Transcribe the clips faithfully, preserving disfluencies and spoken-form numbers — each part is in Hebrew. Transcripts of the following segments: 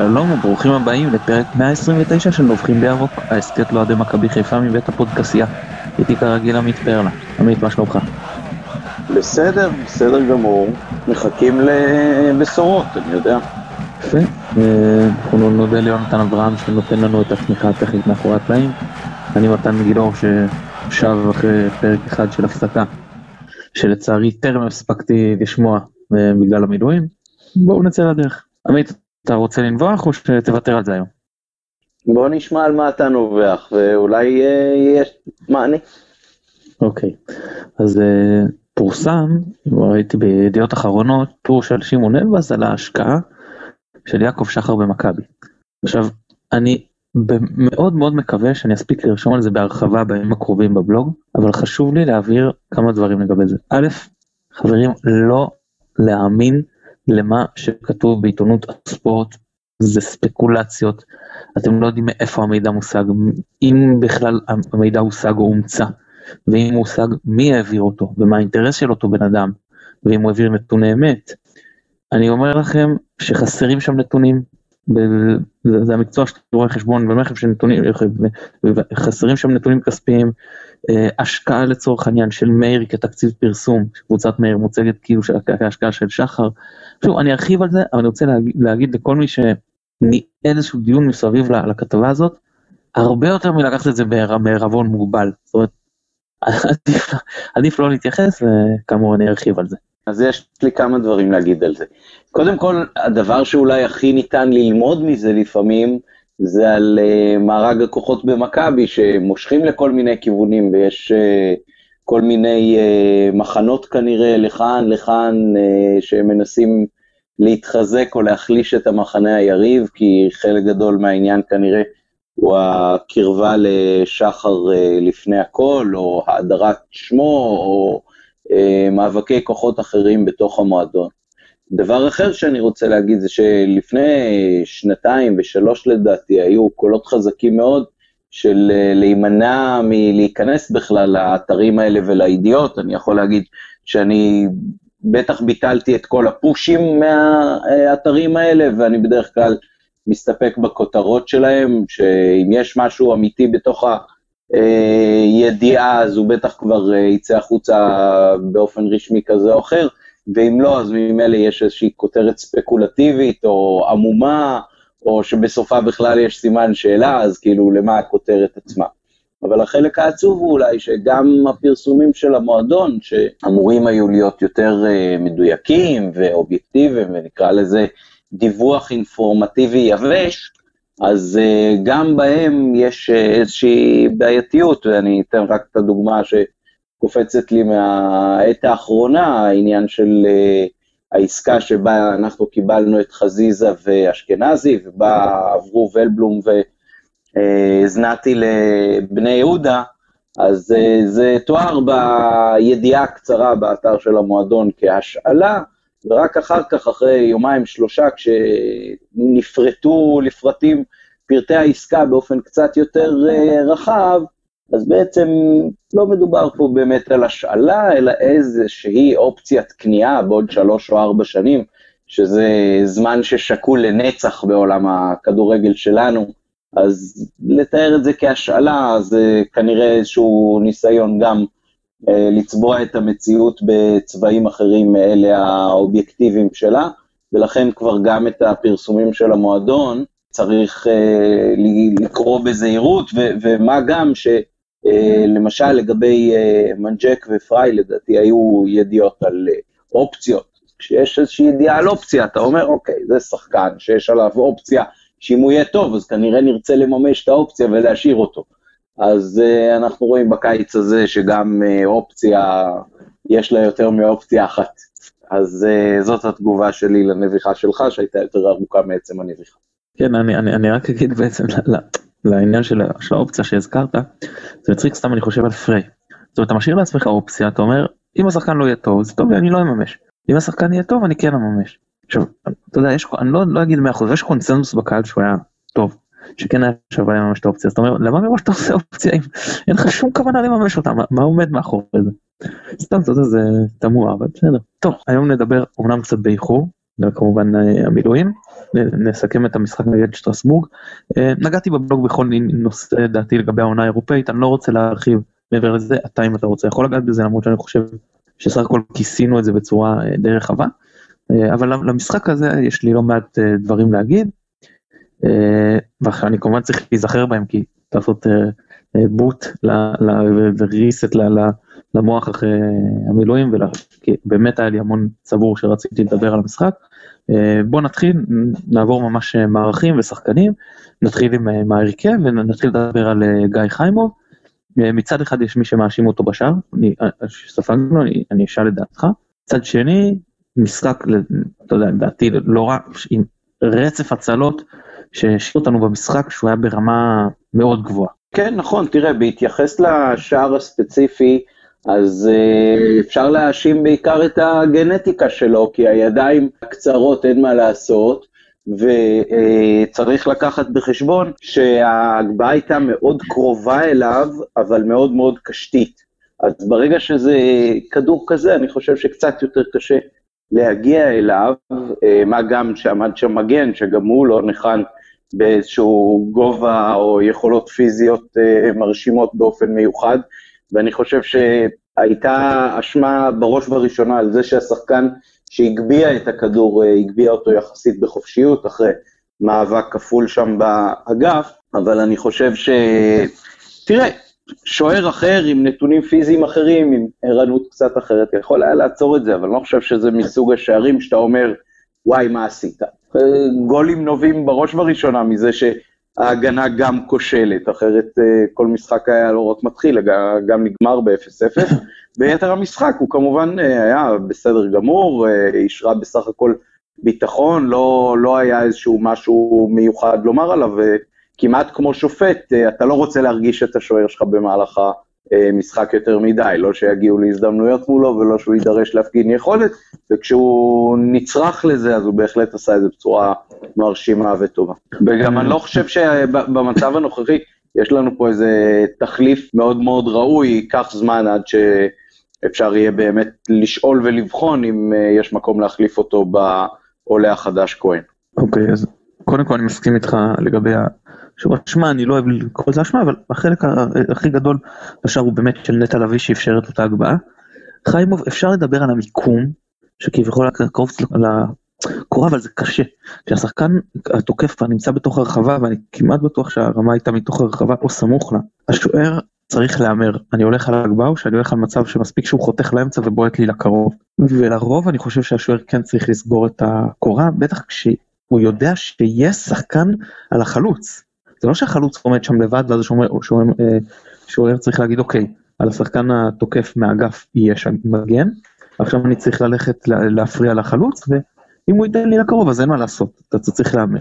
שלום וברוכים הבאים לפרק מאה עשרים ותשע של נובחים בירוק, ההסכת לאוהדי מכבי חיפה מבית הפודקאסיה. איתי כרגיל עמית פרלה. עמית, מה שלומך? בסדר, בסדר גמור, מחכים לבשורות, אני יודע. יפה, אנחנו נודה לנתן אברהם שנותן לנו את התמיכה הטכנית מאחורי הקלעים. אני מתן גילדור ששב אחרי פרק אחד של הפסקה, שלצערי טרם הספקתי לשמוע בגלל המילואים. בואו נצא לדרך. עמית, אתה רוצה לנבוח או שתוותר על זה היום? בוא נשמע על מה אתה נובח, ואולי יהיה מענה. אוקיי, אז פורסם, ראיתי בידיעות אחרונות, טור של שמעון נבז על ההשקעה של יעקב שחר במכבי. עכשיו, אני מאוד מאוד מקווה שאני אספיק לרשום על זה בהרחבה בימים הקרובים בבלוג, אבל חשוב לי להעביר כמה דברים לגבי זה. א', חברים, לא להאמין למה שכתוב בעיתונות הספורט, זה ספקולציות, אתם לא יודעים מאיפה המידע מושג, אם בכלל המידע הושג או הומצא, ואם הושג מי העביר אותו, ומה האינטרס של אותו בן אדם, ואם הוא העביר נתוני אמת. אני אומר לכם שחסרים שם נתונים, זה המקצוע של רואי חשבון, במחב שנתונים, חסרים שם נתונים כספיים, השקעה לצורך העניין של מאיר כתקציב פרסום, קבוצת מאיר מוצגת כאילו השקעה של שחר. שוב, אני ארחיב על זה, אבל אני רוצה להגיד, להגיד לכל מי שניהל איזשהו דיון מסביב לכתבה הזאת, הרבה יותר מלקחת את זה בערבון מוגבל, זאת אומרת, עדיף, עדיף לא להתייחס, וכאמור אני ארחיב על זה. אז יש לי כמה דברים להגיד על זה. קודם כל, הדבר שאולי הכי ניתן ללמוד מזה לפעמים, זה על uh, מארג הכוחות במכבי, שמושכים לכל מיני כיוונים, ויש uh, כל מיני uh, מחנות כנראה, לכאן, לכאן, uh, שמנסים להתחזק או להחליש את המחנה היריב, כי חלק גדול מהעניין כנראה, הוא הקרבה לשחר uh, לפני הכל, או האדרת שמו, או uh, מאבקי כוחות אחרים בתוך המועדון. דבר אחר שאני רוצה להגיד זה שלפני שנתיים ושלוש לדעתי היו קולות חזקים מאוד של להימנע מלהיכנס בכלל לאתרים האלה ולאידיעות. אני יכול להגיד שאני בטח ביטלתי את כל הפושים מהאתרים האלה, ואני בדרך כלל מסתפק בכותרות שלהם, שאם יש משהו אמיתי בתוך הידיעה אז הוא בטח כבר יצא החוצה באופן רשמי כזה או אחר, ואם לא, אז ממילא יש איזושהי כותרת ספקולטיבית, או עמומה, או שבסופה בכלל יש סימן שאלה, אז כאילו למה הכותרת עצמה. אבל החלק העצוב הוא אולי שגם הפרסומים של המועדון, שאמורים היו להיות יותר מדויקים ואובייקטיביים, ונקרא לזה דיווח אינפורמטיבי יבש, אז גם בהם יש איזושהי בעייתיות, ואני אתן רק את הדוגמה ש... קופצת לי מהעת האחרונה, העניין של uh, העסקה שבה אנחנו קיבלנו את חזיזה ואשכנזי, ובה עברו ולבלום וזנתי uh, לבני יהודה, אז uh, זה תואר בידיעה קצרה באתר של המועדון כהשאלה, ורק אחר כך, אחרי יומיים שלושה, כשנפרטו לפרטים פרטי העסקה באופן קצת יותר uh, רחב, אז בעצם לא מדובר פה באמת על השאלה, אלא איזושהי אופציית קנייה בעוד שלוש או ארבע שנים, שזה זמן ששקול לנצח בעולם הכדורגל שלנו, אז לתאר את זה כהשאלה, זה כנראה איזשהו ניסיון גם אה, לצבוע את המציאות בצבעים אחרים מאלה האובייקטיביים שלה, ולכן כבר גם את הפרסומים של המועדון צריך אה, לקרוא בזהירות, ו- ומה גם ש... למשל לגבי מנג'ק ופריי לדעתי היו ידיעות על אופציות, כשיש איזושהי ידיעה על אופציה אתה אומר אוקיי זה שחקן שיש עליו אופציה שאם הוא יהיה טוב אז כנראה נרצה לממש את האופציה ולהשאיר אותו, אז אנחנו רואים בקיץ הזה שגם אופציה יש לה יותר מאופציה אחת. אז זאת התגובה שלי לנביחה שלך שהייתה יותר ארוכה מעצם הנביחה. כן, אני, אני, אני רק אגיד בעצם לא לעניין של האופציה שהזכרת, זה מצחיק סתם אני חושב על פרי. זאת אומרת, אתה משאיר לעצמך אופציה, אתה אומר, אם השחקן לא יהיה טוב, זה טוב, אני לא אממש. אם השחקן יהיה טוב, אני כן אממש. עכשיו, אתה יודע, אני לא אגיד מאה אחוז, יש קונצנזוס בקהל שהוא היה טוב, שכן היה שווה לממש את האופציה. אז אתה אומר, למה מראש אתה עושה אופציה? אין לך שום כוונה לממש אותה, מה עומד מאחורי זה? סתם, זאת אומרת, זה תמוה, אבל בסדר. טוב, היום נדבר אומנם קצת באיחור, וכמובן המילואים, נסכם את המשחק נגד שטרסבורג. נגעתי בבלוג בכל נושא דעתי לגבי העונה האירופאית, אני לא רוצה להרחיב מעבר לזה, אתה אם אתה רוצה יכול לגעת בזה, למרות שאני חושב שסך הכל כיסינו את זה בצורה די רחבה, אבל למשחק הזה יש לי לא מעט דברים להגיד, ואני כמובן צריך להיזכר בהם, כי לעשות בוט וריסט למוח אחרי המילואים, ובאמת היה לי המון צבור שרציתי לדבר על המשחק. בוא נתחיל, נעבור ממש מערכים ושחקנים, נתחיל עם ההרכב ונתחיל לדבר על גיא חיימו. מצד אחד יש מי שמאשים אותו בשער, שספגנו, אני אשאל את דעתך, מצד שני, משחק, אתה יודע, דעתי לא רע, עם רצף הצלות, שהשאיר אותנו במשחק שהוא היה ברמה מאוד גבוהה. כן, נכון, תראה, בהתייחס לשער הספציפי, אז אפשר להאשים בעיקר את הגנטיקה שלו, כי הידיים הקצרות אין מה לעשות, וצריך לקחת בחשבון שההגבהה הייתה מאוד קרובה אליו, אבל מאוד מאוד קשתית. אז ברגע שזה כדור כזה, אני חושב שקצת יותר קשה להגיע אליו, מה גם שעמד שם מגן, שגם הוא לא ניחן באיזשהו גובה או יכולות פיזיות מרשימות באופן מיוחד, ואני חושב שהייתה אשמה בראש וראשונה על זה שהשחקן שהגביע את הכדור, הגביע אותו יחסית בחופשיות, אחרי מאבק כפול שם באגף, אבל אני חושב ש... תראה, שוער אחר עם נתונים פיזיים אחרים, עם ערנות קצת אחרת, יכול היה לעצור את זה, אבל אני לא חושב שזה מסוג השערים שאתה אומר, וואי, מה עשית? גולים נובעים בראש וראשונה מזה שההגנה גם כושלת, אחרת כל משחק היה לא רק מתחיל, גם נגמר ב-אפס אפס, ביתר המשחק הוא כמובן היה בסדר גמור, ישרה בסך הכל ביטחון, לא, לא היה איזשהו משהו מיוחד לומר עליו, וכמעט כמו שופט, אתה לא רוצה להרגיש את השוער שלך במהלך המשחק יותר מדי, לא שיגיעו להזדמנויות מולו, ולא שהוא יידרש להפגין יכולת, וכשהוא נצרח לזה, אז הוא בהחלט עשה את זה בצורה מרשימה וטובה. וגם אני לא חושב שבמצב הנוכחי, יש לנו פה איזה תחליף מאוד מאוד ראוי, ייקח זמן עד שאפשר יהיה באמת לשאול ולבחון, אם יש מקום להחליף אותו בעולה החדש כהן. אוקיי, אז קודם כל אני מסכים איתך לגבי ה... שמה, אני לא אוהב לקרוא את זה השמה, אבל החלק הכי גדול בשער הוא באמת של נטע לביא שאפשרת אותה הגבהה. חיימוב, אפשר לדבר על המיקום, שכביכול הקרוב לקורה, אבל זה קשה. כשהשחקן התוקף נמצא בתוך הרחבה, ואני כמעט בטוח שהרמה הייתה מתוך הרחבה או סמוך לה, השוער צריך לאמר, אני הולך על הגבהה או שאני הולך על מצב שמספיק שהוא חותך לאמצע ובועט לי לקרוב. ולרוב אני חושב שהשוער כן צריך לסגור את הקורה, בטח כשהוא יודע שיש שחקן על החלוץ. זה לא שהחלוץ עומד שם לבד, ואז שוער צריך להגיד, אוקיי, על השחקן התוקף מהאגף יהיה שם מגן, עכשיו אני צריך ללכת להפריע לחלוץ, ואם הוא ייתן לי לקרוב, אז אין מה לעשות, אתה צריך להאמר.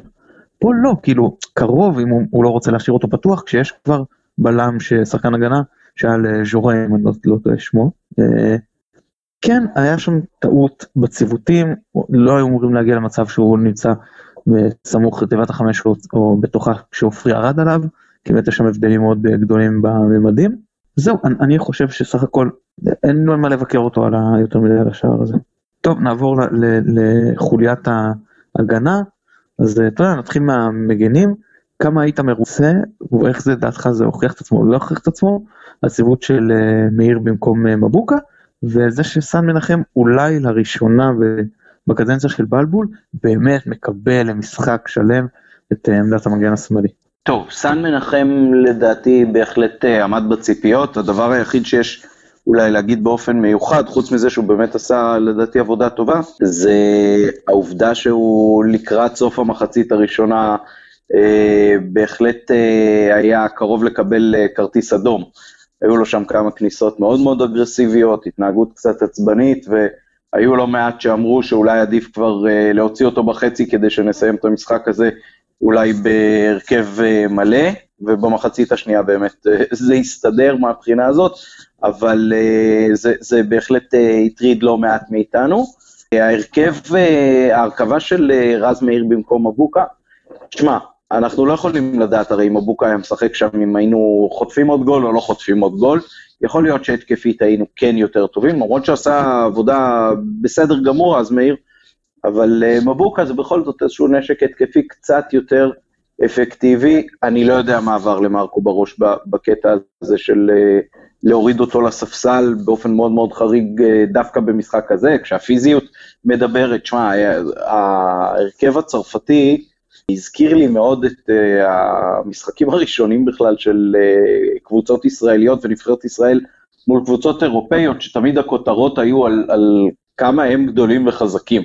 פה לא, כאילו, קרוב, אם הוא לא רוצה להשאיר אותו פתוח, כשיש כבר בלם ששחקן הגנה, שעל ז'ורה, אם אני לא יודע שמו, כן, היה שם טעות בציוותים, לא היו אמורים להגיע למצב שהוא נמצא, בסמוך תיבת החמש או בתוכה כשעופרי ירד עליו, כי באמת יש שם הבדלים מאוד גדולים בממדים. זהו, אני חושב שסך הכל אין לו מה לבקר אותו על היותר מדי על השער הזה. טוב, נעבור לחוליית ההגנה, אז תודה, נתחיל מהמגנים, כמה היית מרוצה, ואיך זה דעתך זה הוכיח את עצמו, לא הוכיח את עצמו, הציוות של מאיר במקום מבוקה, וזה שסן מנחם אולי לראשונה ו... בקדנציה של בלבול, באמת מקבל למשחק שלם את עמדת המגן השמאלי. טוב, סן מנחם לדעתי בהחלט עמד בציפיות, הדבר היחיד שיש אולי להגיד באופן מיוחד, חוץ מזה שהוא באמת עשה לדעתי עבודה טובה, זה העובדה שהוא לקראת סוף המחצית הראשונה, אה, בהחלט אה, היה קרוב לקבל אה, כרטיס אדום, היו לו שם כמה כניסות מאוד מאוד אגרסיביות, התנהגות קצת עצבנית ו... היו לא מעט שאמרו שאולי עדיף כבר uh, להוציא אותו בחצי כדי שנסיים את המשחק הזה אולי בהרכב uh, מלא, ובמחצית השנייה באמת uh, זה יסתדר מהבחינה הזאת, אבל uh, זה, זה בהחלט uh, יטריד לא מעט מאיתנו. Uh, ההרכב, uh, ההרכבה של uh, רז מאיר במקום מבוקה, שמה, אנחנו לא יכולים לדעת, הרי אם מבוקה היה משחק שם אם היינו חוטפים עוד גול או לא חוטפים עוד גול, יכול להיות שהתקפית היינו כן יותר טובים, למרות שעשה עבודה בסדר גמור, אז מאיר אבל מבוקה זה בכל זאת איזשהו נשק התקפי קצת יותר אפקטיבי, אני לא יודע מה עבר למרקו בראש בקטע הזה של להוריד אותו לספסל באופן מאוד מאוד חריג דווקא במשחק הזה, כשהפיזיות מדברת, שמה, ההרכב הצרפתי הזכיר לי מאוד את המשחקים הראשונים בכלל של קבוצות ישראליות ונבחרת ישראל מול קבוצות אירופאיות, שתמיד הכותרות היו על, על כמה הם גדולים וחזקים.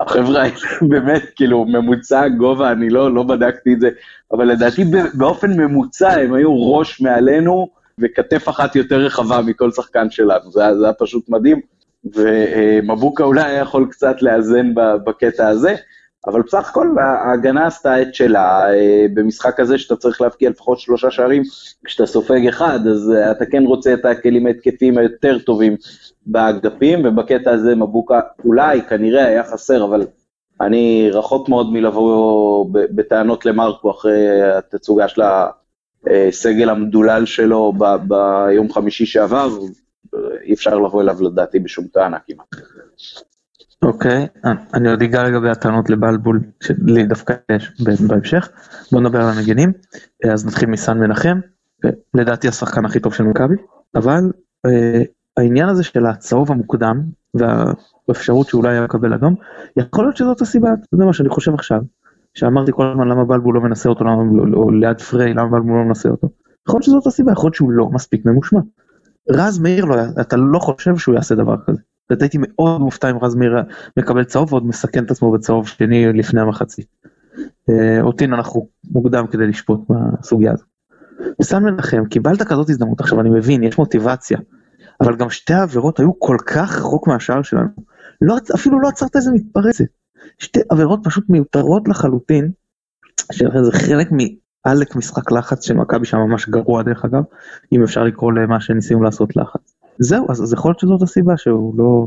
החבר'ה האלה באמת, כאילו, ממוצע, גובה, אני לא, לא בדקתי את זה, אבל לדעתי באופן ממוצע הם היו ראש מעלינו וכתף אחת יותר רחבה מכל שחקן שלנו, זה, זה היה פשוט מדהים, ומבוקה אולי יכול קצת לאזן בקטע הזה, אבל בסך הכל ההגנה עשתה את שלה, במשחק הזה שאתה צריך להפקיע לפחות שלושה שערים, כשאתה סופג אחד, אז אתה כן רוצה את הכלים ההתקפיים היותר טובים באגדפים, ובקטע הזה מבוקה אולי כנראה היה חסר, אבל אני רחוק מאוד מלבוא בטענות למרקו אחרי התצוגה של הסגל המדולל שלו ב- ביום חמישי שעבר, אי אפשר לבוא אליו לדעתי בשום טענה כמעט. אוקיי, אני עוד אגע לגבי הטענות לבלבול, שלי דווקא יש בהמשך, בואו נדבר על המגנים, אז נתחיל מסן מנחם, לדעתי השחקן הכי טוב של מכבי, אבל העניין הזה של הצהוב המוקדם, והאפשרות שאולי יקבל אדום, יכול להיות שזאת הסיבה, זה מה שאני חושב עכשיו, שאמרתי כל הזמן למה בלבול לא מנסה אותו, או ליד פרי, למה בלבול לא מנסה אותו, יכול להיות שזאת הסיבה, יכול להיות שהוא לא מספיק ממושמע, רז מאיר, אתה לא חושב שהוא יעשה דבר כזה, הייתי מאוד מופתע עם רז מאיר מקבל צהוב ועוד מסכן את עצמו בצהוב שני לפני המחצית. אותין אנחנו מוקדם כדי לשפוט מהסוגיה הזו. סן מנחם, קיבלת כזאת הזדמנות, עכשיו אני מבין, יש מוטיבציה, אבל גם שתי העבירות היו כל כך רחוק מהשער שלנו, לא, אפילו לא עצרת איזה מתפרצת, שתי עבירות פשוט מיותרות לחלוטין, שזה חלק מאלק משחק לחץ של מכבי שם ממש גרוע דרך אגב, אם אפשר לקרוא למה שניסינו לעשות לחץ. זהו, אז יכול להיות שזאת הסיבה שהוא לא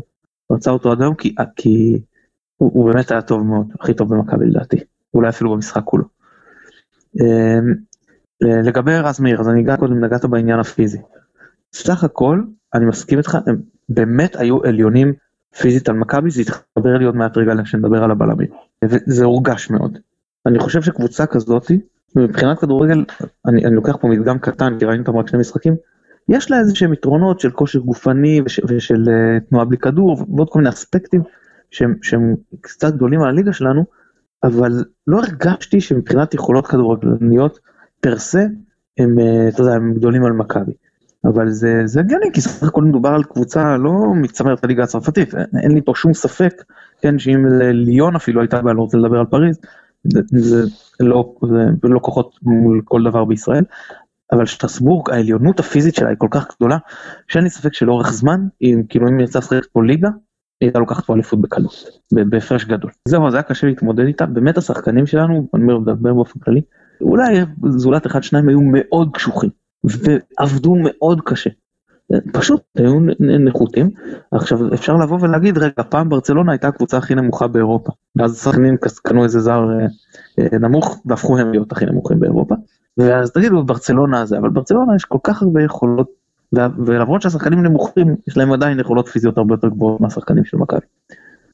רצה אותו אדם, כי, כי הוא, הוא באמת היה טוב מאוד, הכי טוב במכבי לדעתי, אולי אפילו במשחק כולו. לגבי רז מאיר, אז אני גם קודם נגעת בעניין הפיזי. סך הכל, אני מסכים איתך, הם באמת היו עליונים פיזית על מכבי, זה התחבר לי עוד מעט רגע שנדבר על הבלמים. זה הורגש מאוד. אני חושב שקבוצה כזאת, מבחינת כדורגל, אני, אני לוקח פה מדגם קטן, כי ראינו אותם רק שני משחקים, יש לה איזה שהם יתרונות של כושר גופני וש, ושל uh, תנועה בלי כדור ועוד כל מיני אספקטים שהם, שהם קצת גדולים על הליגה שלנו, אבל לא הרגשתי שמבחינת יכולות כדורגלניות פרסה הם, אתה יודע, הם גדולים על מכבי. אבל זה, זה גני, כי סך הכל מדובר על קבוצה לא מצמרת הליגה הצרפתית, אין, אין לי פה שום ספק, כן, שאם ליון אפילו הייתה בעל רוצה לדבר על פריז, זה, זה, לא, זה לא כוחות מול כל דבר בישראל, אבל שטרסבורג, העליונות הפיזית שלה היא כל כך גדולה, שאין לי ספק שלאורך זמן, אם כאילו אם יצא שחקת פה ליגה, היא הייתה לוקחת פה אליפות בקלות, בהפרש גדול. זהו, זה היה קשה להתמודד איתה, באמת השחקנים שלנו, אני מדבר באופן כללי, אולי זולת אחד שניים היו מאוד קשוחים, ועבדו מאוד קשה. פשוט היו נחותים, עכשיו אפשר לבוא ולהגיד, רגע, פעם ברצלונה הייתה הקבוצה הכי נמוכה באירופה, ואז השחקנים קנו איזה זר נמוך, והפכו הם להיות הכי נמוכים באירופה. ואז תגידו ברצלונה הזה, אבל ברצלונה יש כל כך הרבה יכולות, ולמרות שהשחקנים נמוכים, יש להם עדיין יכולות פיזיות הרבה יותר גבוהות מהשחקנים של מכבי.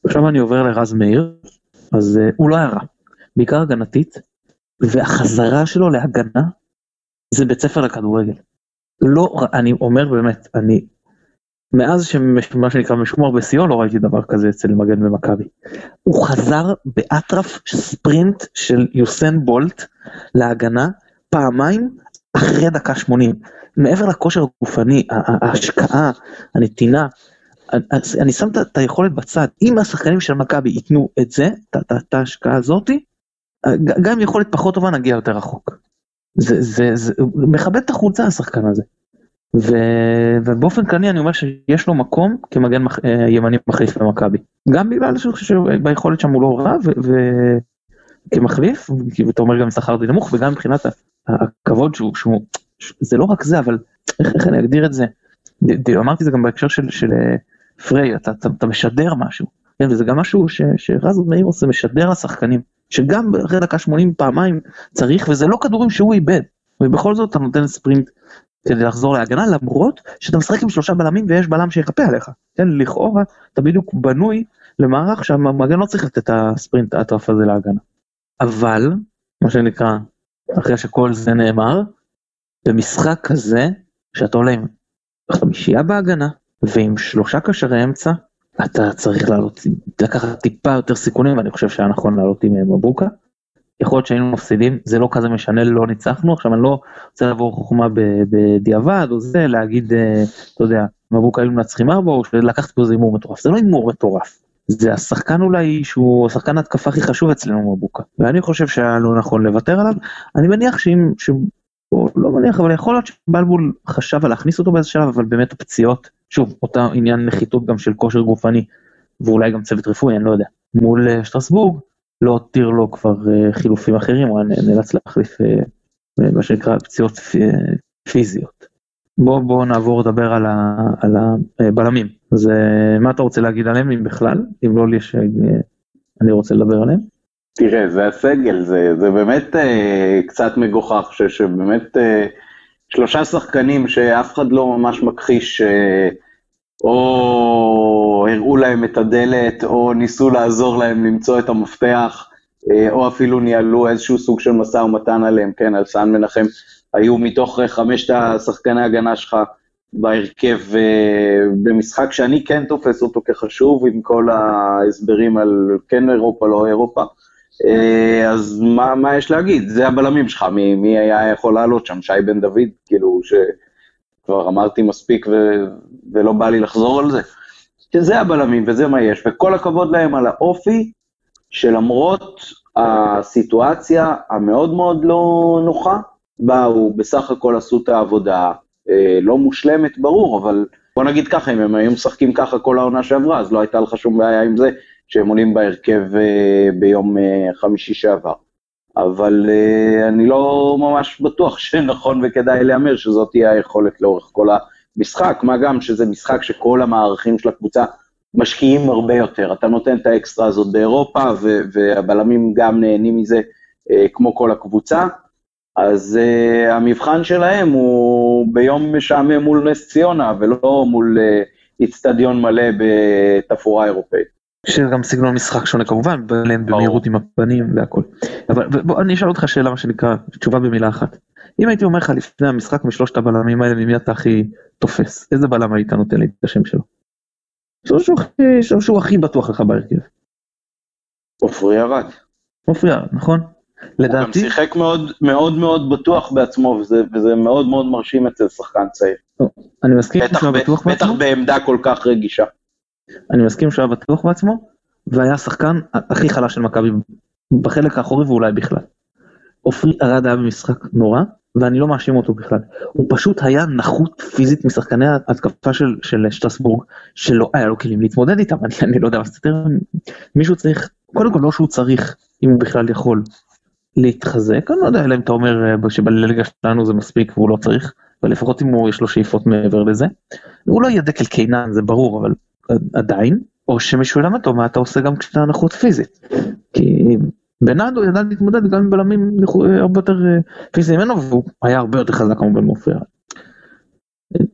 עכשיו אני עובר לרז מאיר, אז uh, הוא לא היה רע, בעיקר הגנתית, והחזרה שלו להגנה, זה בית ספר לכדורגל. לא, אני אומר באמת, אני, מאז שמה שנקרא משומר בסיון, לא ראיתי דבר כזה אצל מגן במכבי. הוא חזר באטרף ספרינט של יוסן בולט להגנה, פעמיים אחרי דקה שמונים, מעבר לכושר הגופני, ההשקעה, הנתינה, אני שם את היכולת בצד, אם השחקנים של מכבי ייתנו את זה, את ההשקעה הזאת, גם יכולת פחות טובה נגיע יותר רחוק. זה מכבד את החולצה השחקן הזה, ובאופן כללי אני אומר שיש לו מקום כמגן ימני מחליף במכבי, גם ביכולת שם הוא לא רע, וכמחליף, ואתה אומר גם שכר די נמוך, וגם מבחינת הכבוד שהוא, שהוא, זה לא רק זה, אבל איך, איך אני אגדיר את זה? ד, ד, אמרתי זה גם בהקשר של, של פרי, אתה, אתה, אתה משדר משהו, כן, וזה גם משהו ש, שרז מאיר עושה, משדר לשחקנים, שגם אחרי דקה שמונים פעמיים צריך, וזה לא כדורים שהוא איבד, ובכל זאת אתה נותן ספרינט כדי לחזור להגנה, למרות שאתה משחק עם שלושה בלמים, ויש בלם שיחפה עליך, כן, לכאורה, אתה בדיוק בנוי למערך שהמגן לא צריך לתת את הספרינט הטרף הזה להגנה. אבל, מה שנקרא, אחרי שכל זה נאמר, במשחק כזה, שאתה עולה עם חמישייה בהגנה, ועם שלושה קשרי אמצע, אתה צריך לעלות, לקחת טיפה יותר סיכונים, ואני חושב שהיה נכון לעלות עם מבוקה. יכול להיות שהיינו מפסידים, זה לא כזה משנה, לא ניצחנו, עכשיו אני לא רוצה לעבור חוכמה בדיעבד, או זה, להגיד, אתה יודע, מבוקה היינו נצחים ארבע, או שלקחת בו זה אימור מטורף, זה לא אימור מטורף, זה השחקן אולי שהוא השחקן התקפה הכי חשוב אצלנו מבוקה, ואני חושב שהיה לא נכון לוותר עליו, אני מניח שאם, ש... לא מניח, אבל יכול להיות שבלבול חשב על להכניס אותו באיזה שלב, אבל באמת הפציעות, שוב, אותה עניין נחיתות גם של כושר גופני, ואולי גם צוות רפואי, אני לא יודע, מול שטרסבורג, לא תיר לו כבר חילופים אחרים, הוא נאלץ להחליף מה שנקרא פציעות פיזיות. בוא, בוא נעבור לדבר על, ה, על הבלמים. אז מה אתה רוצה להגיד עליהם, אם בכלל? אם לא לי שאני רוצה לדבר עליהם? תראה, זה הסגל, זה, זה באמת אה, קצת מגוחך, ש, שבאמת אה, שלושה שחקנים שאף אחד לא ממש מכחיש, אה, או הראו להם את הדלת, או ניסו לעזור להם למצוא את המפתח, או אפילו ניהלו איזשהו סוג של מסע ומתן עליהם, כן, על סן מנחם, היו מתוך חמשת השחקני ההגנה שלך בהרכב, במשחק שאני כן תופס אותו כחשוב, עם כל ההסברים על כן אירופה, לא אירופה, אז מה, מה יש להגיד? זה הבלמים שלך, מי, מי היה יכול לעלות שם, שי בן דוד, כאילו ש... כבר אמרתי מספיק ו... ולא בא לי לחזור על זה, שזה הבלמים וזה מה יש, וכל הכבוד להם על האופי, שלמרות הסיטואציה המאוד מאוד לא נוחה, באו בסך הכל עשו את העבודה, אה, לא מושלמת ברור, אבל בוא נגיד ככה, אם הם היו משחקים ככה כל העונה שעברה, אז לא הייתה לך שום בעיה עם זה, שהם עולים בהרכב אה, ביום אה, חמישי שעבר. אבל uh, אני לא ממש בטוח שנכון וכדאי להאמר שזאת תהיה היכולת לאורך כל המשחק, מה גם שזה משחק שכל המערכים של הקבוצה משקיעים הרבה יותר, אתה נותן את האקסטרה הזאת באירופה, ו- והבלמים גם נהנים מזה uh, כמו כל הקבוצה, אז uh, המבחן שלהם הוא ביום משעמם מול נס ציונה, ולא מול אצטדיון uh, מלא בתפאורה אירופאית. שגם סגנון משחק שונה כמובן, במהירות עם הפנים והכל. אבל בוא, אני אשאל אותך שאלה מה שנקרא, תשובה במילה אחת. אם הייתי אומר לך לפני המשחק משלושת הבלמים האלה, ממי אתה הכי תופס? איזה בלם היית נותן לי את השם שלו? שהוא, שהוא הכי בטוח לך בהרכב. עופרי רד. עופרי רד, נכון? לדעתי... הוא גם שיחק מאוד מאוד, מאוד בטוח בעצמו, וזה, וזה מאוד מאוד מרשים אצל שחקן צעיר. לא, אני מסכים שהוא בטוח בעצמו. בטח בעמדה כל כך רגישה. אני מסכים שהוא היה בטוח בעצמו, והיה השחקן הכי חלש של מכבי בחלק האחורי ואולי בכלל. עופרי רד היה במשחק נורא, ואני לא מאשים אותו בכלל. הוא פשוט היה נחות פיזית משחקני ההתקפה של, של שטרסבורג, שלא היה לו כלים להתמודד איתם, אני, אני לא יודע, אבל סתר, מישהו צריך, קודם כל לא שהוא צריך, אם הוא בכלל יכול להתחזק, אני לא יודע, אלא אם אתה אומר שבליגה שלנו זה מספיק והוא לא צריך, ולפחות אם הוא יש לו שאיפות מעבר לזה, הוא לא ידק אל קינן, זה ברור, אבל עדיין, או שמישהו ילמד אותו, מה אתה עושה גם כשאתה נחות פיזית, כי בנאדו ידע להתמודד גם עם בלמים הרבה יותר פיזיים ממנו, והוא היה הרבה יותר חזק כמובן מופרע.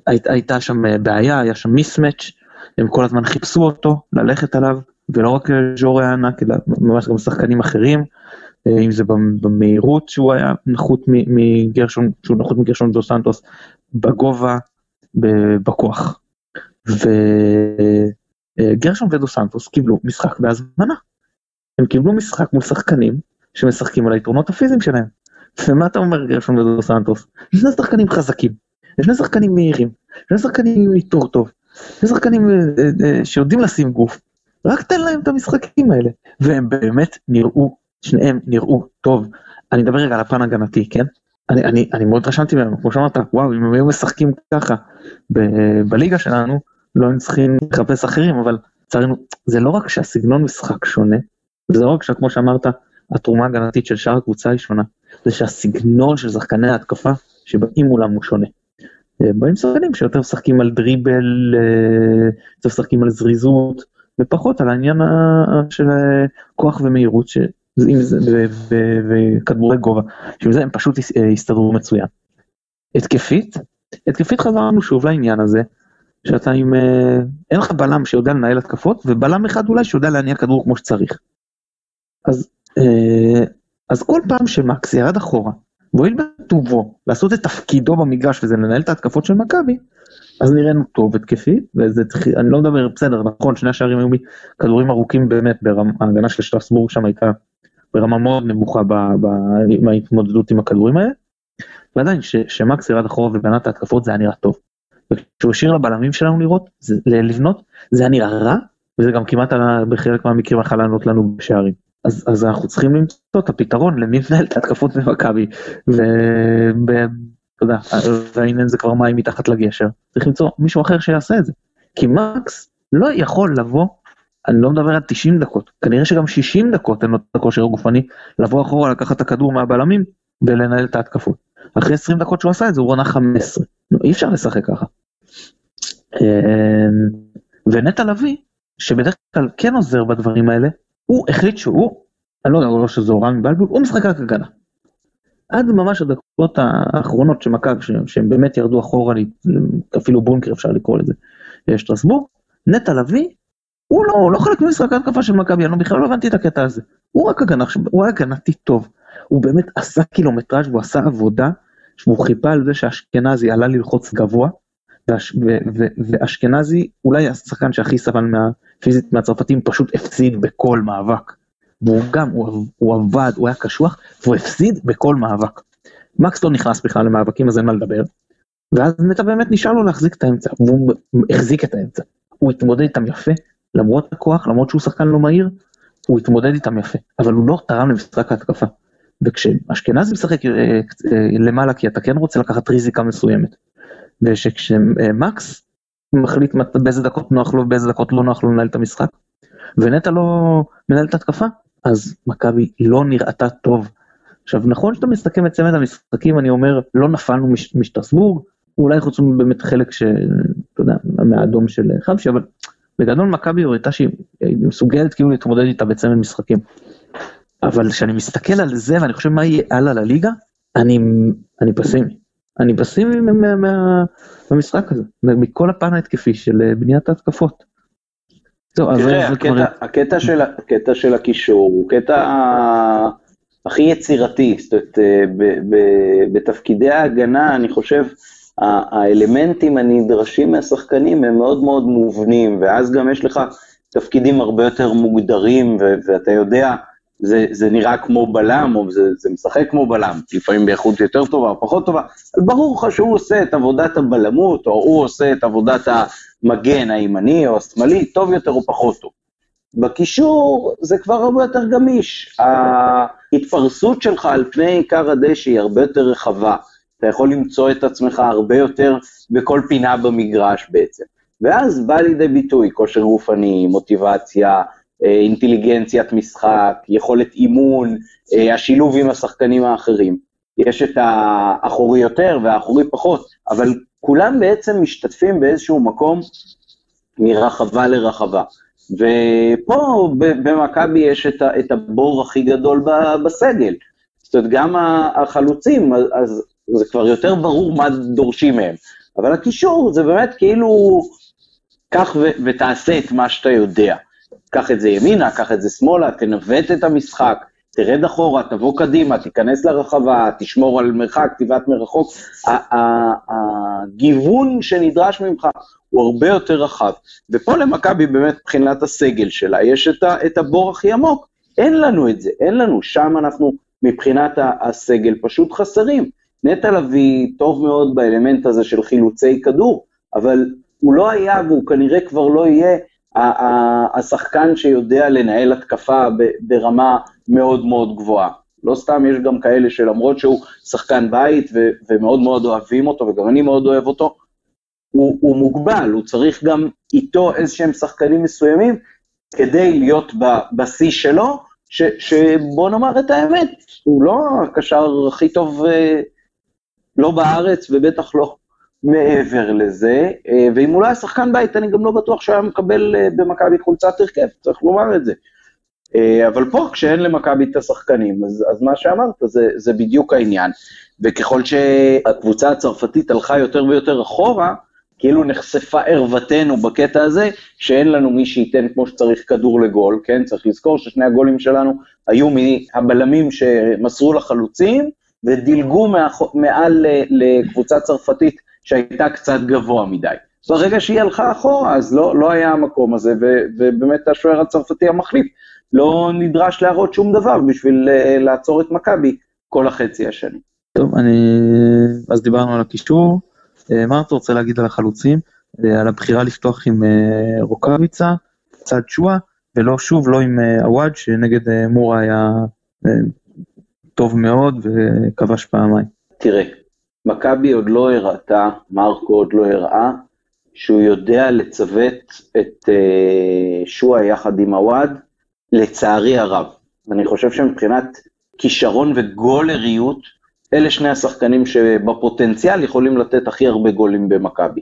הייתה שם בעיה, היה שם מיסמץ', הם כל הזמן חיפשו אותו, ללכת עליו, ולא רק ז'ורי הענק, אלא ממש גם שחקנים אחרים, אם זה במהירות שהוא היה נחות מגרשון, שהוא נחות מגרשון דו סנטוס, בגובה, בכוח. וגרשון ודו סנטוס קיבלו משחק בהזמנה, הם קיבלו משחק מול שחקנים שמשחקים על היתרונות הפיזיים שלהם, ומה אתה אומר גרשון ודו סנטוס? יש שני שחקנים חזקים, יש שני שחקנים מהירים, יש שני שחקנים עם איתור טוב, יש שחקנים שיודעים לשים גוף, רק תן להם את המשחקים האלה, והם באמת נראו, שניהם נראו טוב. אני מדבר רגע על הפן הגנתי, כן? אני, אני, אני מאוד רשמתי מהם, כמו שאמרת, וואו, אם הם היו משחקים ככה ב- בליגה שלנו, לא הם צריכים לחפש אחרים, אבל צרינו, זה לא רק שהסגנון משחק שונה, זה לא רק שכמו שאמרת, התרומה הגנתית של שאר הקבוצה היא שונה, זה שהסגנון של שחקני ההתקפה שבאים מולם הוא שונה. באים שחקנים שיותר משחקים על דריבל, יותר משחקים על זריזות, ופחות על העניין של כוח ומהירות ש... וכדבורי גובה, שעם זה הם פשוט הסתדרו מצוין. התקפית, התקפית חזרנו שוב לעניין הזה, שאתה עם, אין לך בלם שיודע לנהל התקפות, ובלם אחד אולי שיודע להניע כדור כמו שצריך. אז, אז כל פעם שמקס ירד אחורה, והואיל בטובו לעשות את תפקידו במגרש, וזה לנהל את ההתקפות של מכבי, אז נראינו טוב התקפית, וזה, אני לא מדבר, בסדר, נכון, שני השערים היו מכדורים ארוכים באמת, ההגנה של שטרסבורג שם הייתה ברמה מאוד נמוכה בהתמודדות עם הכדורים האלה, ועדיין ש, שמקס ירד אחורה ובנת ההתקפות, זה היה נראה טוב. וכשהוא השאיר לבלמים שלנו לראות, זה, לבנות, זה היה נראה רע, וזה גם כמעט בחלק מהמקרים החלנות לנו בשערים. אז, אז אנחנו צריכים למצוא את הפתרון, למי מנהל את ההתקפות במכבי, והעניין זה כבר מים מתחת לגשר, צריך למצוא מישהו אחר שיעשה את זה, כי מקס לא יכול לבוא, אני לא מדבר על תשעים דקות, כנראה שגם שישים דקות, אין לו את הכושר הגופני, לבוא אחורה, לקחת את הכדור מהבלמים, ולנהל את ההתקפות. אחרי עשרים דקות שהוא עשה את זה, הוא רונה חמש עשרה, אי אפשר לשחק ככה. ונטע לביא, שבדרך כלל כן עוזר בדברים האלה, הוא החליט שהוא, אני לא יודע שזה הוראה מבלבול, הוא משחק רק הגנה. עד ממש הדקות האחרונות שמכבי, שהם באמת ירדו אחורה, אפילו בונקר אפשר לקרוא לזה, שטרסבורג, נטע לביא, הוא לא, לא חלק ממשחק ההתקפה של מכבי, אני בכלל לא הבנתי את הקטע הזה, הוא רק הגנה, הוא היה הגנתי טוב, הוא באמת עשה קילומטראז' והוא עשה עבודה, שהוא חיפה על זה שהאשכנזי עלה ללחוץ גבוה, ואשכנזי אולי השחקן שהכי סבל מהפיזית מהצרפתים פשוט הפסיד בכל מאבק, והוא גם, הוא עבד, הוא היה קשוח, והוא הפסיד בכל מאבק. מקס לא נכנס בכלל למאבקים, אז אין מה לדבר, ואז נטע באמת נשאר לו להחזיק את האמצע, והוא החזיק את האמצע, הוא התמודד איתם יפה, למרות הכוח, למרות שהוא שחקן לא מהיר, הוא התמודד איתם יפה, אבל הוא לא תרם למשחק ההתקפה, וכשאשכנזי משחק למעלה, כי אתה כן רוצה לקחת ריזיקה מסוימת, ושכשמקס מחליט באיזה דקות נוח לו, באיזה דקות לא נוח לו לנהל את המשחק, ונטע לא מנהל את התקפה, אז מכבי לא נראתה טוב. עכשיו, נכון שאתה מסתכל את צמד המשחקים, אני אומר, לא נפלנו מש, משטרסבורג, אולי חוצנו באמת חלק ש... אתה יודע, מהאדום של חבשי, אבל בגדול מכבי הראתה שהיא מסוגלת כאילו להתמודד איתה בצמד משחקים. אבל כשאני מסתכל על זה, ואני חושב מה יהיה הלאה לליגה, אני, אני פסימי. אני פסימי מהמשחק הזה, מכל הפן ההתקפי של בניית ההתקפות. תראה, הקטע של הקישור הוא קטע הכי יצירתי, זאת אומרת, בתפקידי ההגנה, אני חושב, האלמנטים הנדרשים מהשחקנים הם מאוד מאוד מובנים, ואז גם יש לך תפקידים הרבה יותר מוגדרים, ואתה יודע, זה, זה נראה כמו בלם, או זה, זה משחק כמו בלם, לפעמים באיכות יותר טובה או פחות טובה, אבל ברור לך שהוא עושה את עבודת הבלמות, או הוא עושה את עבודת המגן הימני או השמאלי, טוב יותר או פחות טוב. בקישור זה כבר הרבה יותר גמיש, ההתפרסות שלך על פני עיקר הדשא היא הרבה יותר רחבה, אתה יכול למצוא את עצמך הרבה יותר בכל פינה במגרש בעצם, ואז בא לידי ביטוי, כושר גופני, מוטיבציה, אינטליגנציית משחק, יכולת אימון, השילוב עם השחקנים האחרים. יש את האחורי יותר והאחורי פחות, אבל כולם בעצם משתתפים באיזשהו מקום מרחבה לרחבה. ופה במכבי יש את הבור הכי גדול בסגל. זאת אומרת, גם החלוצים, אז זה כבר יותר ברור מה דורשים מהם. אבל הקישור זה באמת כאילו, קח ותעשה את מה שאתה יודע. קח את זה ימינה, קח את זה שמאלה, תנווט את המשחק, תרד אחורה, תבוא קדימה, תיכנס לרחבה, תשמור על מרחק, תיבת מרחוק, הגיוון שנדרש ממך הוא הרבה יותר רחב, ופה למכבי באמת מבחינת הסגל שלה, יש את הבור הכי עמוק, אין לנו את זה, אין לנו, שם אנחנו מבחינת הסגל פשוט חסרים, נטע לביא טוב מאוד באלמנט הזה של חילוצי כדור, אבל הוא לא היה והוא כנראה כבר לא יהיה, השחקן שיודע לנהל התקפה ברמה מאוד מאוד גבוהה. לא סתם יש גם כאלה שלמרות שהוא שחקן בית ומאוד מאוד אוהבים אותו, וגם אני מאוד אוהב אותו, הוא מוגבל, הוא צריך גם איתו איזשהם שחקנים מסוימים, כדי להיות בשיא שלו, שבוא נאמר את האמת, הוא לא הקשר הכי טוב, לא בארץ ובטח לא, מעבר לזה, ואם אולי השחקן בית, אני גם לא בטוח שהוא היה מקבל במכבי חולצת הרכב, צריך לומר את זה. אבל פה, כשאין למכבי את השחקנים, אז, אז מה שאמרת, זה, זה בדיוק העניין. וככל שהקבוצה הצרפתית הלכה יותר ויותר אחורה, כאילו נחשפה ערוותנו בקטע הזה, שאין לנו מי שייתן כמו שצריך כדור לגול, כן? צריך לזכור ששני הגולים שלנו היו מהבלמים שמסרו לחלוצים, ודילגו מעל לקבוצה צרפתית שהייתה קצת גבוה מדי. אז הרגע שהיא הלכה אחורה, אז לא, לא היה המקום הזה, ובאמת השוער הצרפתי המחליף לא נדרש להראות שום דבר בשביל לעצור את מכבי כל החצי השני. טוב, אני... אז דיברנו על הקישור. מה אתה רוצה להגיד על החלוצים? על הבחירה לפתוח עם רוקביצה, צד שואה, ולא שוב, לא עם הוואד, שנגד מורה היה טוב מאוד וכבש פעמיים. תראה, מכבי עוד לא הראתה, מרקו עוד לא הראה, שהוא יודע לצוות את שואה יחד עם הוואד, לצערי הרב. אני חושב שמבחינת כישרון וגולריות, אלה שני השחקנים שבפוטנציאל יכולים לתת הכי הרבה גולים במכבי.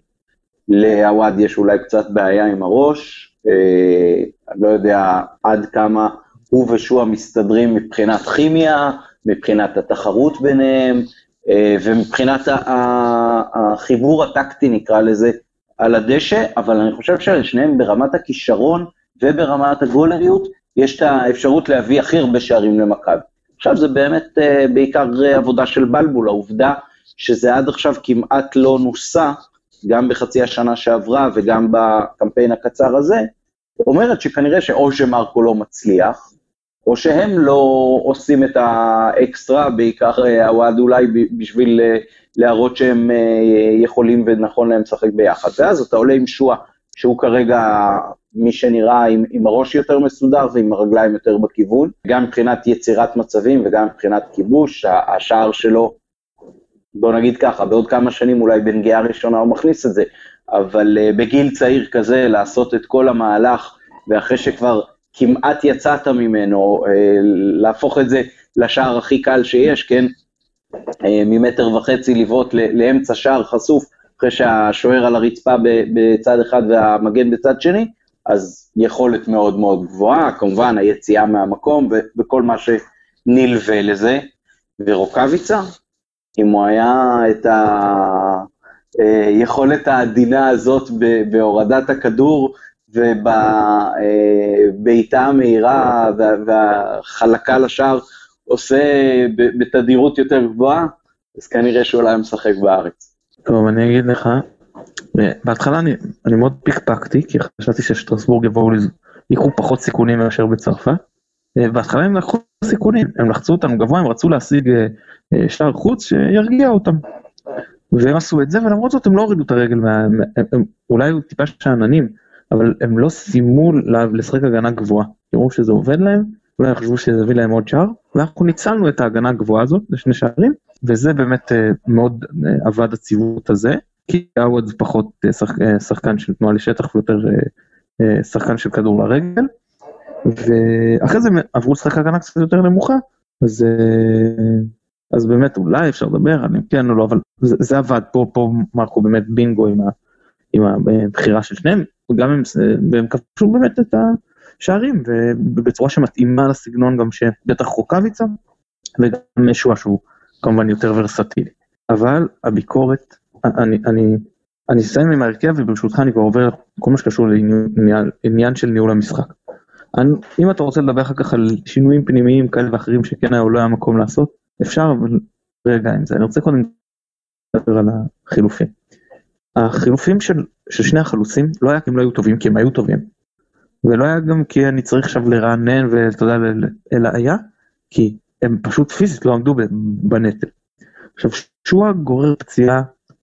לעווד יש אולי קצת בעיה עם הראש, אה, אני לא יודע עד כמה הוא ושואה מסתדרים מבחינת כימיה, מבחינת התחרות ביניהם, אה, ומבחינת החיבור הטקטי נקרא לזה על הדשא, אבל אני חושב שלשניהם ברמת הכישרון וברמת הגולריות, יש את האפשרות להביא הכי הרבה שערים למכבי. עכשיו זה באמת uh, בעיקר עבודה של בלבול, העובדה שזה עד עכשיו כמעט לא נוסע, גם בחצי השנה שעברה וגם בקמפיין הקצר הזה, אומרת שכנראה שאו שמרקו לא מצליח, או שהם לא עושים את האקסטרה, בעיקר הוועד uh, אולי בשביל uh, להראות שהם uh, יכולים ונכון להם לשחק ביחד. ואז אתה עולה עם שואה, שהוא כרגע מי שנראה עם, עם הראש יותר מסודר ועם הרגליים יותר בכיוון, גם מבחינת יצירת מצבים וגם מבחינת כיבוש, השער שלו, בוא נגיד ככה, בעוד כמה שנים אולי בנגיעה ראשונה הוא מכניס את זה, אבל uh, בגיל צעיר כזה לעשות את כל המהלך, ואחרי שכבר כמעט יצאת ממנו, uh, להפוך את זה לשער הכי קל שיש, כן? Uh, ממטר וחצי לבעוט לאמצע שער חשוף, אחרי שהשוער על הרצפה בצד אחד והמגן בצד שני, אז יכולת מאוד מאוד גבוהה, כמובן היציאה מהמקום וכל מה שנלווה לזה. ורוקביצה, אם הוא היה את היכולת העדינה הזאת בהורדת הכדור, ובבעיטה המהירה והחלקה לשער, עושה בתדירות יותר גבוהה, אז כנראה שאולי משחק בארץ. טוב, אני אגיד לך, בהתחלה אני, אני מאוד פיקפקתי, כי חשבתי ששטרסבורג יבואו ליקחו פחות סיכונים מאשר בצרפה, בהתחלה הם לקחו סיכונים, הם לחצו אותם גבוה, הם רצו להשיג שער חוץ שירגיע אותם, והם עשו את זה, ולמרות זאת הם לא הורידו את הרגל, מה, הם, הם, אולי הוא טיפה שעננים, אבל הם לא שימו לשחק הגנה גבוהה, תראו שזה עובד להם, אולי חשבו שזה הביא להם עוד שער, ואנחנו ניצלנו את ההגנה הגבוהה הזאת, לשני שערים, וזה באמת מאוד עבד הציוות הזה, כי הוא זה פחות שחקן של תנועה לשטח, ויותר שחקן של כדור לרגל, ואחרי זה עברו לשחק הגנה קצת יותר נמוכה, אז, אז באמת אולי אפשר לדבר, אני כן או לא, אבל זה, זה עבד, פה, פה מרקו באמת בינגו עם, ה, עם הבחירה של שניהם, וגם הם, הם קפשו באמת את השערים, ובצורה שמתאימה לסגנון גם שבטח רוקביצה, וגם שואה שהוא כמובן יותר ורסטילי. אבל הביקורת, אני, אני, אני אסיים עם ההרכב, וברשותך אני כבר עובר כל מה שקשור לעניין של ניהול המשחק. אני, אם אתה רוצה לדבר אחר כך על שינויים פנימיים כאלה ואחרים שכן היה או לא היה מקום לעשות, אפשר, אבל רגע עם זה. אני רוצה קודם לדבר על החילופים. החילופים של, של שני החלוצים לא היה כי הם לא היו טובים, כי הם היו טובים. ולא היה גם כי אני צריך עכשיו לרענן ותודה אלא היה, כי הם פשוט פיזית לא עמדו בנטל. עכשיו, שואה גורר פציעה,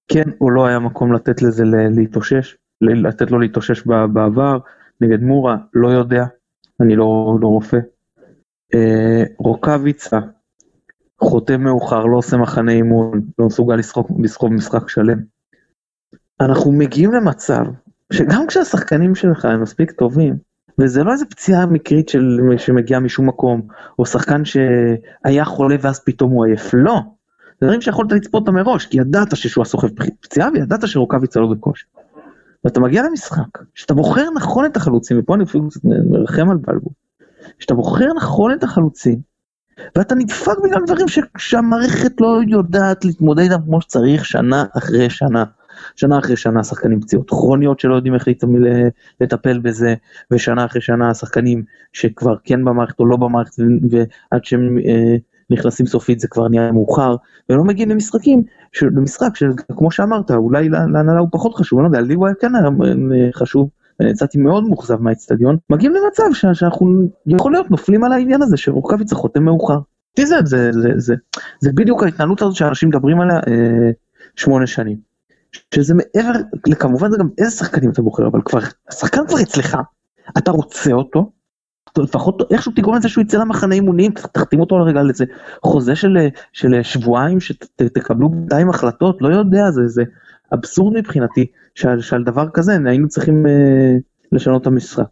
כן או לא היה מקום לתת לזה להתאושש, לתת לו להתאושש בעבר, נגד מורה, לא יודע, אני לא, לא רופא. רוקביצה, חותם מאוחר, לא עושה מחנה אימון, לא מסוגל לסחוב משחק שלם. אנחנו מגיעים למצב, שגם כשהשחקנים שלך הם מספיק טובים, וזה לא איזה פציעה מקרית של, שמגיעה משום מקום, או שחקן שהיה חולה ואז פתאום הוא עייף, לא. זה דברים שיכולת לצפות אותם מראש, כי ידעת ששואה סוחב פציעה, וידעת שרוקביצה לא בקושי. ואתה מגיע למשחק, שאתה בוחר נכון את החלוצים, ופה אני אפילו מרחם על בלבול, שאתה בוחר נכון את החלוצים, ואתה נדפק בגלל דברים ש, שהמערכת לא יודעת להתמודד כמו שצריך שנה אחרי שנה. שנה אחרי שנה שחקנים פציעות כרוניות שלא יודעים איך לטפל בזה, ושנה אחרי שנה שחקנים שכבר כן במערכת או לא במערכת, ועד שהם נכנסים סופית זה כבר נהיה מאוחר, ולא מגיעים למשחקים, למשחק שכמו שאמרת, אולי להנהלה הוא פחות חשוב, אני לא יודע, לי הוא היה כן חשוב, ואני יצאתי מאוד מוחזב מהאצטדיון, מגיעים למצב שאנחנו יכול להיות נופלים על העניין הזה, שרוקביץ חותם מאוחר. זה, זה, זה, זה, זה בדיוק ההתנהלות הזאת שאנשים מדברים עליה אה, שמונה שנים, שזה מעבר, כמובן זה גם איזה שחקנים אתה בוחר, אבל כבר, השחקן כבר אצלך, אתה רוצה אותו, לפחות איכשהו תגרום את זה שהוא יצא למחנה אימונים, תחתים אותו לרגע לזה, חוזה של, של שבועיים שתקבלו בינתיים החלטות, לא יודע, זה, זה אבסורד מבחינתי, שעל, שעל דבר כזה היינו צריכים אה, לשנות את המשחק.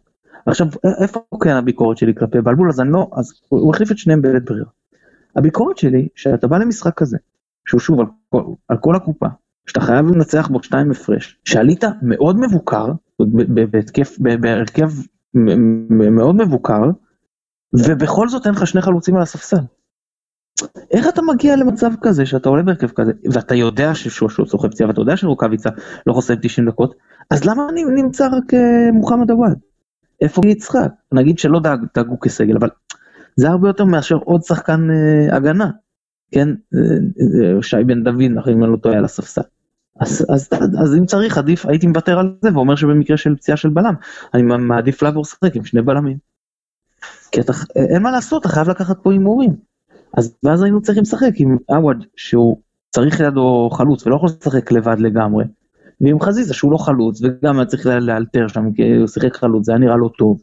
עכשיו, איפה כן הביקורת שלי כלפי בלבול? אז אני לא, אז הוא החליף את שניהם בלת ברירה. הביקורת שלי, שאתה בא למשחק כזה, שהוא שוב על כל, על כל הקופה, שאתה חייב לנצח בו שתיים מפרש, שעלית מאוד מבוקר, בהתקף, בהרכב מאוד מבוקר, ובכל זאת אין לך שני חלוצים על הספסל. איך אתה מגיע למצב כזה, שאתה עולה בהרכב כזה, ואתה יודע ששוב סוחב פציעה, ואתה יודע שרוקביצה לא חוסם תשעים דקות, אז למה נמצא רק מוחמד עוואד? איפה יצחק? נגיד שלא דאגו כסגל, אבל זה הרבה יותר מאשר עוד שחקן אה, הגנה, כן, אה, אה, שי בן דוד, אחרי אם אני לא טועה על הספסל, אז, אז, אז אם צריך, עדיף, הייתי מוותר על זה, ואומר שבמקרה של פציעה של בלם, אני מעדיף לעבור שחק עם שני בלמים, כי אתה, אין מה לעשות, אתה חייב לקחת פה אימורים, אז ואז היינו צריכים לשחק עם עווד, שהוא צריך לידו חלוץ, ולא יכול לשחק לבד לגמרי, ועם חזיזה שהוא לא חלוץ, וגם היה צריך לאלתר שם, כי הוא שיחק חלוץ, זה היה נראה לא טוב,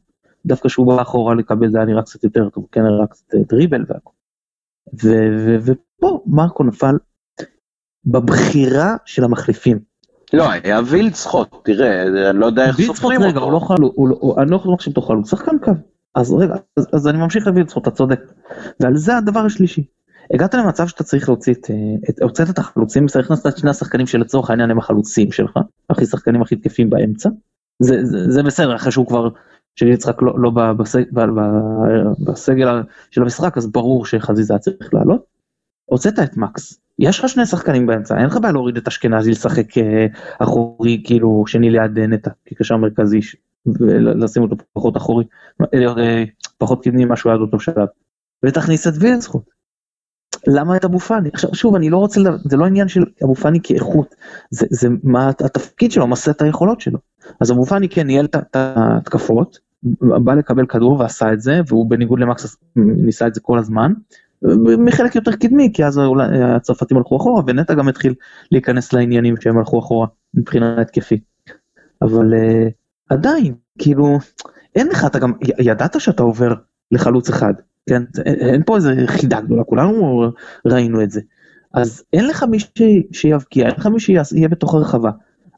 דווקא שהוא בא אחורה לקבל, זה היה נראה קצת יותר טוב, כן, נראה קצת דריבל והכל. ופה מרקו נפל בבחירה של המחליפים. לא, היה וילצחוט, תראה, אני לא יודע איך סופרים אותו. רגע, הוא לא חלוץ, אני לא חושב אותו חלוץ, שחקן קו. אז רגע, אז אני ממשיך לוילצחוט, אתה צודק. ועל זה הדבר השלישי. הגעת למצב שאתה צריך להוציא את, הוצאת את החלוצים, צריך לנסות את שני השחקנים שלצורך העניין הם החלוצים שלך, הכי שחקנים הכי תקפים באמצע, זה, זה, זה בסדר, אחרי שהוא כבר, שיצחק לא, לא בסג, בסגל של המשחק, אז ברור שחזיזה צריך לעלות, הוצאת את מקס, יש לך שני שחקנים באמצע, אין לך בעיה להוריד את אשכנזי לשחק אחורי, כאילו שני ליד נטה, כקשר מרכזי, ולשים אותו פחות אחורי, פחות קדמי משהו עד אותו שלב, ותכניס את וילצחוט. למה את אבופני? עכשיו, שוב, אני לא רוצה, זה לא עניין של אבופני כאיכות, זה, זה מה התפקיד שלו, מה עשה את היכולות שלו. אז אבופני כן ניהל את ההתקפות, בא לקבל כדור ועשה את זה, והוא בניגוד למקס ניסה את זה כל הזמן, מחלק יותר קדמי, כי אז הצרפתים הלכו אחורה, ונטה גם התחיל להיכנס לעניינים שהם הלכו אחורה, מבחינה התקפית. אבל uh, עדיין, כאילו, אין לך, אתה גם, ידעת שאתה עובר לחלוץ אחד, כן, אין פה איזה חידה גדולה, כולנו ראינו את זה, אז אין לך מי שיבקיע, אין לך מי שיהיה בתוך הרחבה,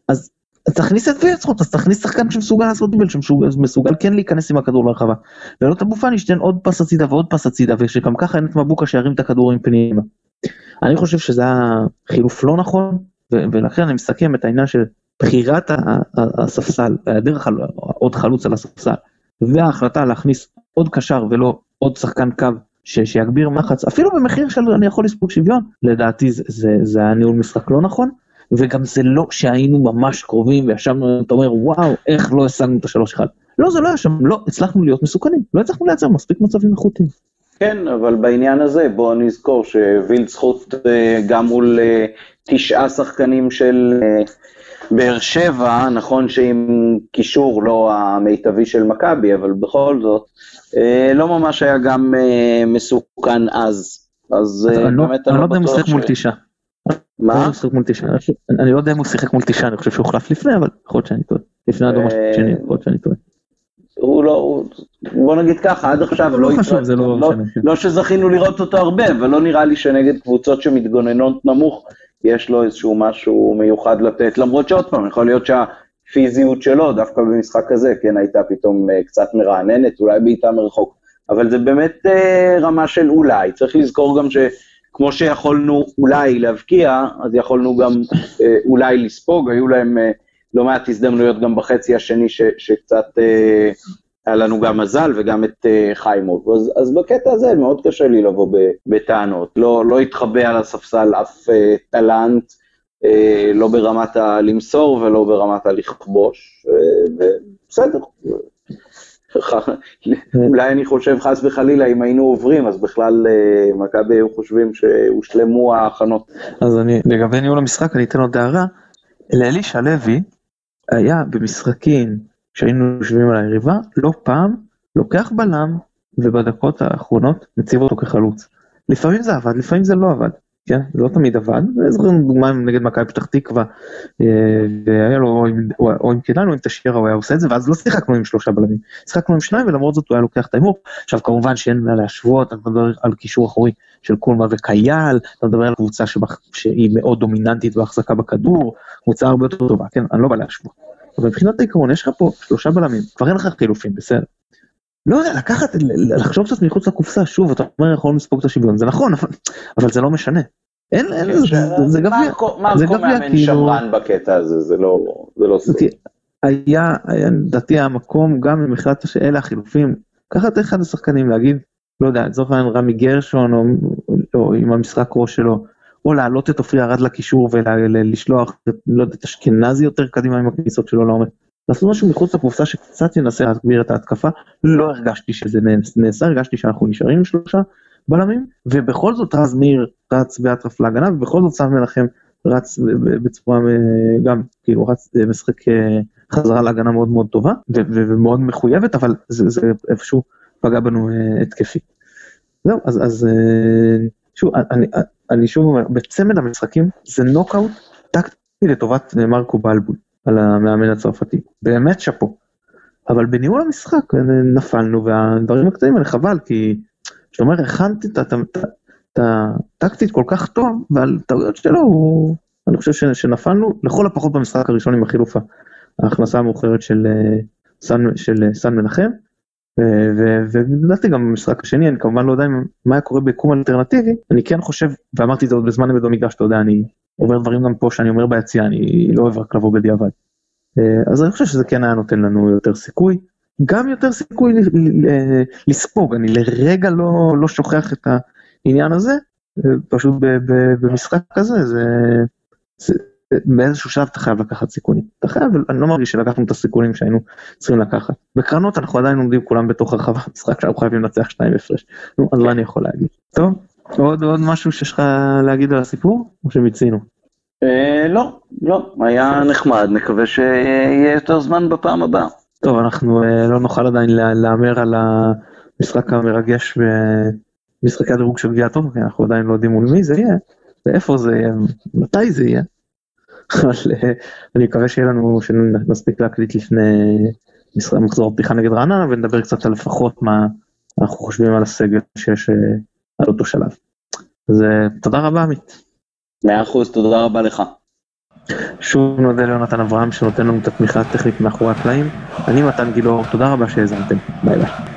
אז תכניס את ויצחות, אז תכניס שחקן שמסוגל לעשות דיבל, שמסוגל כן להיכנס עם הכדור לרחבה, ולא תבופה נשתן עוד פס הצידה ועוד פס הצידה, ושגם ככה אין את מבוקה שירים את הכדור עם פנימה. אני חושב שזה חילוף לא נכון, ולכן אני מסכם את העניין של בחירת הספסל, דרך עוד חלוץ על הספסל, וההחלטה להכניס עוד קשר ולא עוד שחקן קו שיגביר מחץ, אפילו במחיר של אני יכול לספוג שוויון, לדעתי זה, זה, זה היה ניהול משחק לא נכון, וגם זה לא שהיינו ממש קרובים, וישבנו, אתה אומר, וואו, איך לא השגנו את השלוש אחד, לא, זה לא היה שם, לא, הצלחנו להיות מסוכנים, לא הצלחנו לייצר מספיק מצבים איכותיים. כן, אבל בעניין הזה, בוא נזכור שווילצחוט גם מול תשעה שחקנים של באר שבע, נכון שעם קישור לא המיטבי של מכבי, אבל בכל זאת, לא ממש היה גם מסוכן אז. אז באמת אני לא יודע אם הוא שיחק מול תשע. מה? אני לא יודע אם הוא שיחק מול תשע, אני חושב שהוא הוחלף לפני, אבל יכול להיות שאני טועה. לפני אדום השני, יכול להיות שאני טועה. הוא לא, בוא נגיד ככה, עד עכשיו לא שזכינו לראות אותו הרבה, אבל לא נראה לי שנגד קבוצות שמתגוננות נמוך, יש לו איזשהו משהו מיוחד לתת, למרות שעוד פעם, יכול להיות שהפיזיות שלו, דווקא במשחק הזה, כן, הייתה פתאום קצת מרעננת, אולי בעיטה מרחוק, אבל זה באמת אה, רמה של אולי, צריך לזכור גם שכמו שיכולנו אולי להבקיע, אז יכולנו גם אה, אולי לספוג, היו להם אה, לא מעט הזדמנויות גם בחצי השני, ש, שקצת אה, היה לנו גם מזל, וגם את אה, חיימו, אז, אז בקטע הזה מאוד קשה לי לבוא בטענות, לא, לא התחבא על הספסל אף אה, טלנט, לא ברמת הלמסור ולא ברמת הלכבוש, ובסדר. אולי אני חושב חס וחלילה, אם היינו עוברים, אז בכלל מכבי היו חושבים שהושלמו ההכנות. אז אני, לגבי ניהול המשחק, אני אתן עוד דערה, לאליש הלוי היה במשחקים, כשהיינו יושבים על היריבה, לא פעם לוקח בלם, ובדקות האחרונות מציב אותו כחלוץ. לפעמים זה עבד, לפעמים זה לא עבד. כן, זה לא תמיד עבד, זוכרים דוגמה נגד מכבי פתח תקווה, והיה לו, או אם כדאנו, אם תשאירה, הוא היה עושה את זה, ואז לא שיחקנו עם שלושה בלמים, שיחקנו עם שניים, ולמרות זאת הוא היה לוקח את האימור. עכשיו כמובן שאין מה להשוות, אתה מדבר על קישור אחורי של קולמה וקייל, אתה מדבר על קבוצה שהיא מאוד דומיננטית בהחזקה בכדור, קבוצה הרבה יותר טובה, כן, אני לא בא להשוות. אבל מבחינת העיקרון, יש לך פה שלושה בלמים, כבר אין לך חילופים, בסדר. לא, לקחת, לחשוב קצת מחוץ לקופסה, שוב, אתה אומר, יכולים לספוג את השוויון, זה נכון, אבל זה לא משנה. אין, אין, זה גביה. מרקו מאמן שמרן בקטע הזה, זה לא סביב. היה, לדעתי, המקום, גם אם החלטת שאלה החילופים, לקחת אחד השחקנים, להגיד, לא יודע, זו כאן רמי גרשון, או עם המשחק ראש שלו, או להעלות את עופרי הרד לקישור, ולשלוח, לא יודע, את אשכנזי יותר קדימה עם הכניסות שלו לעומק. לעשות משהו מחוץ לקופסה שקצת ינסה להגביר את ההתקפה, לא הרגשתי שזה נעשה, הרגשתי שאנחנו נשארים עם שלושה בלמים, ובכל זאת רז מאיר רץ באטרף להגנה, ובכל זאת סן מנחם רץ בצורה גם, כאילו רץ משחק חזרה להגנה מאוד מאוד טובה, ומאוד מחויבת, אבל זה איפשהו פגע בנו התקפי. זהו, אז שוב, אני שוב אומר, בצמד המשחקים זה נוקאוט טקטי לטובת מרקו בלבול, על המאמן הצרפתי, באמת שפו, אבל בניהול המשחק נפלנו, והדברים הקטעים האלה חבל, כי זאת אומרת, הכנתי את הטקטית כל כך טוב, ועל טעויות שלו, אני חושב שנפלנו, לכל הפחות במשחק הראשון עם החילוף, ההכנסה המאוחרת של סן מנחם, ובדעתי גם במשחק השני, אני כמובן לא יודע מה קורה ביקום אלטרנטיבי, אני כן חושב, ואמרתי את זה עוד בזמן עם המגרש, אתה יודע, אני עובר דברים גם פה שאני אומר ביציאה, אני לא אוהב רק לבוא בדיעבד. אז אני חושב שזה כן היה נותן לנו יותר סיכוי, גם יותר סיכוי לספוג, אני לרגע לא שוכח את העניין הזה, פשוט במשחק כזה, באיזשהו שלב אתה חייב לקחת סיכונים. אתה חייב, אני לא מרגיש שלקחנו את הסיכונים שהיינו צריכים לקחת. בקרנות אנחנו עדיין עומדים כולם בתוך הרחבה, משחק שאנחנו חייבים לנצח שניים הפרש. נו, אז לא אני יכול להגיד. טוב. עוד עוד משהו שיש לך להגיד על הסיפור, או שמצינו? לא, לא, היה נחמד, נקווה שיהיה יותר זמן בפעם הבאה. טוב, אנחנו לא נוכל עדיין לאמר על המשחק המרגש, משחקי הדירוג של גביע הטוטו, אנחנו עדיין לא יודעים מול מי זה יהיה, ואיפה זה יהיה, מתי זה יהיה, אבל אני מקווה שיהיה לנו, שנספיק להקליט לפני מחזור הפתיחה נגד רעננה, ונדבר קצת על לפחות מה אנחנו חושבים על הסגל שיש על אותו שלב. אז תודה רבה עמית. מאה אחוז, תודה רבה לך. שוב נודה ליונתן אברהם שנותן לנו את התמיכה הטכנית מאחורי הקלעים. אני מתן גילדור, תודה רבה שהזמתם. ביי ביי.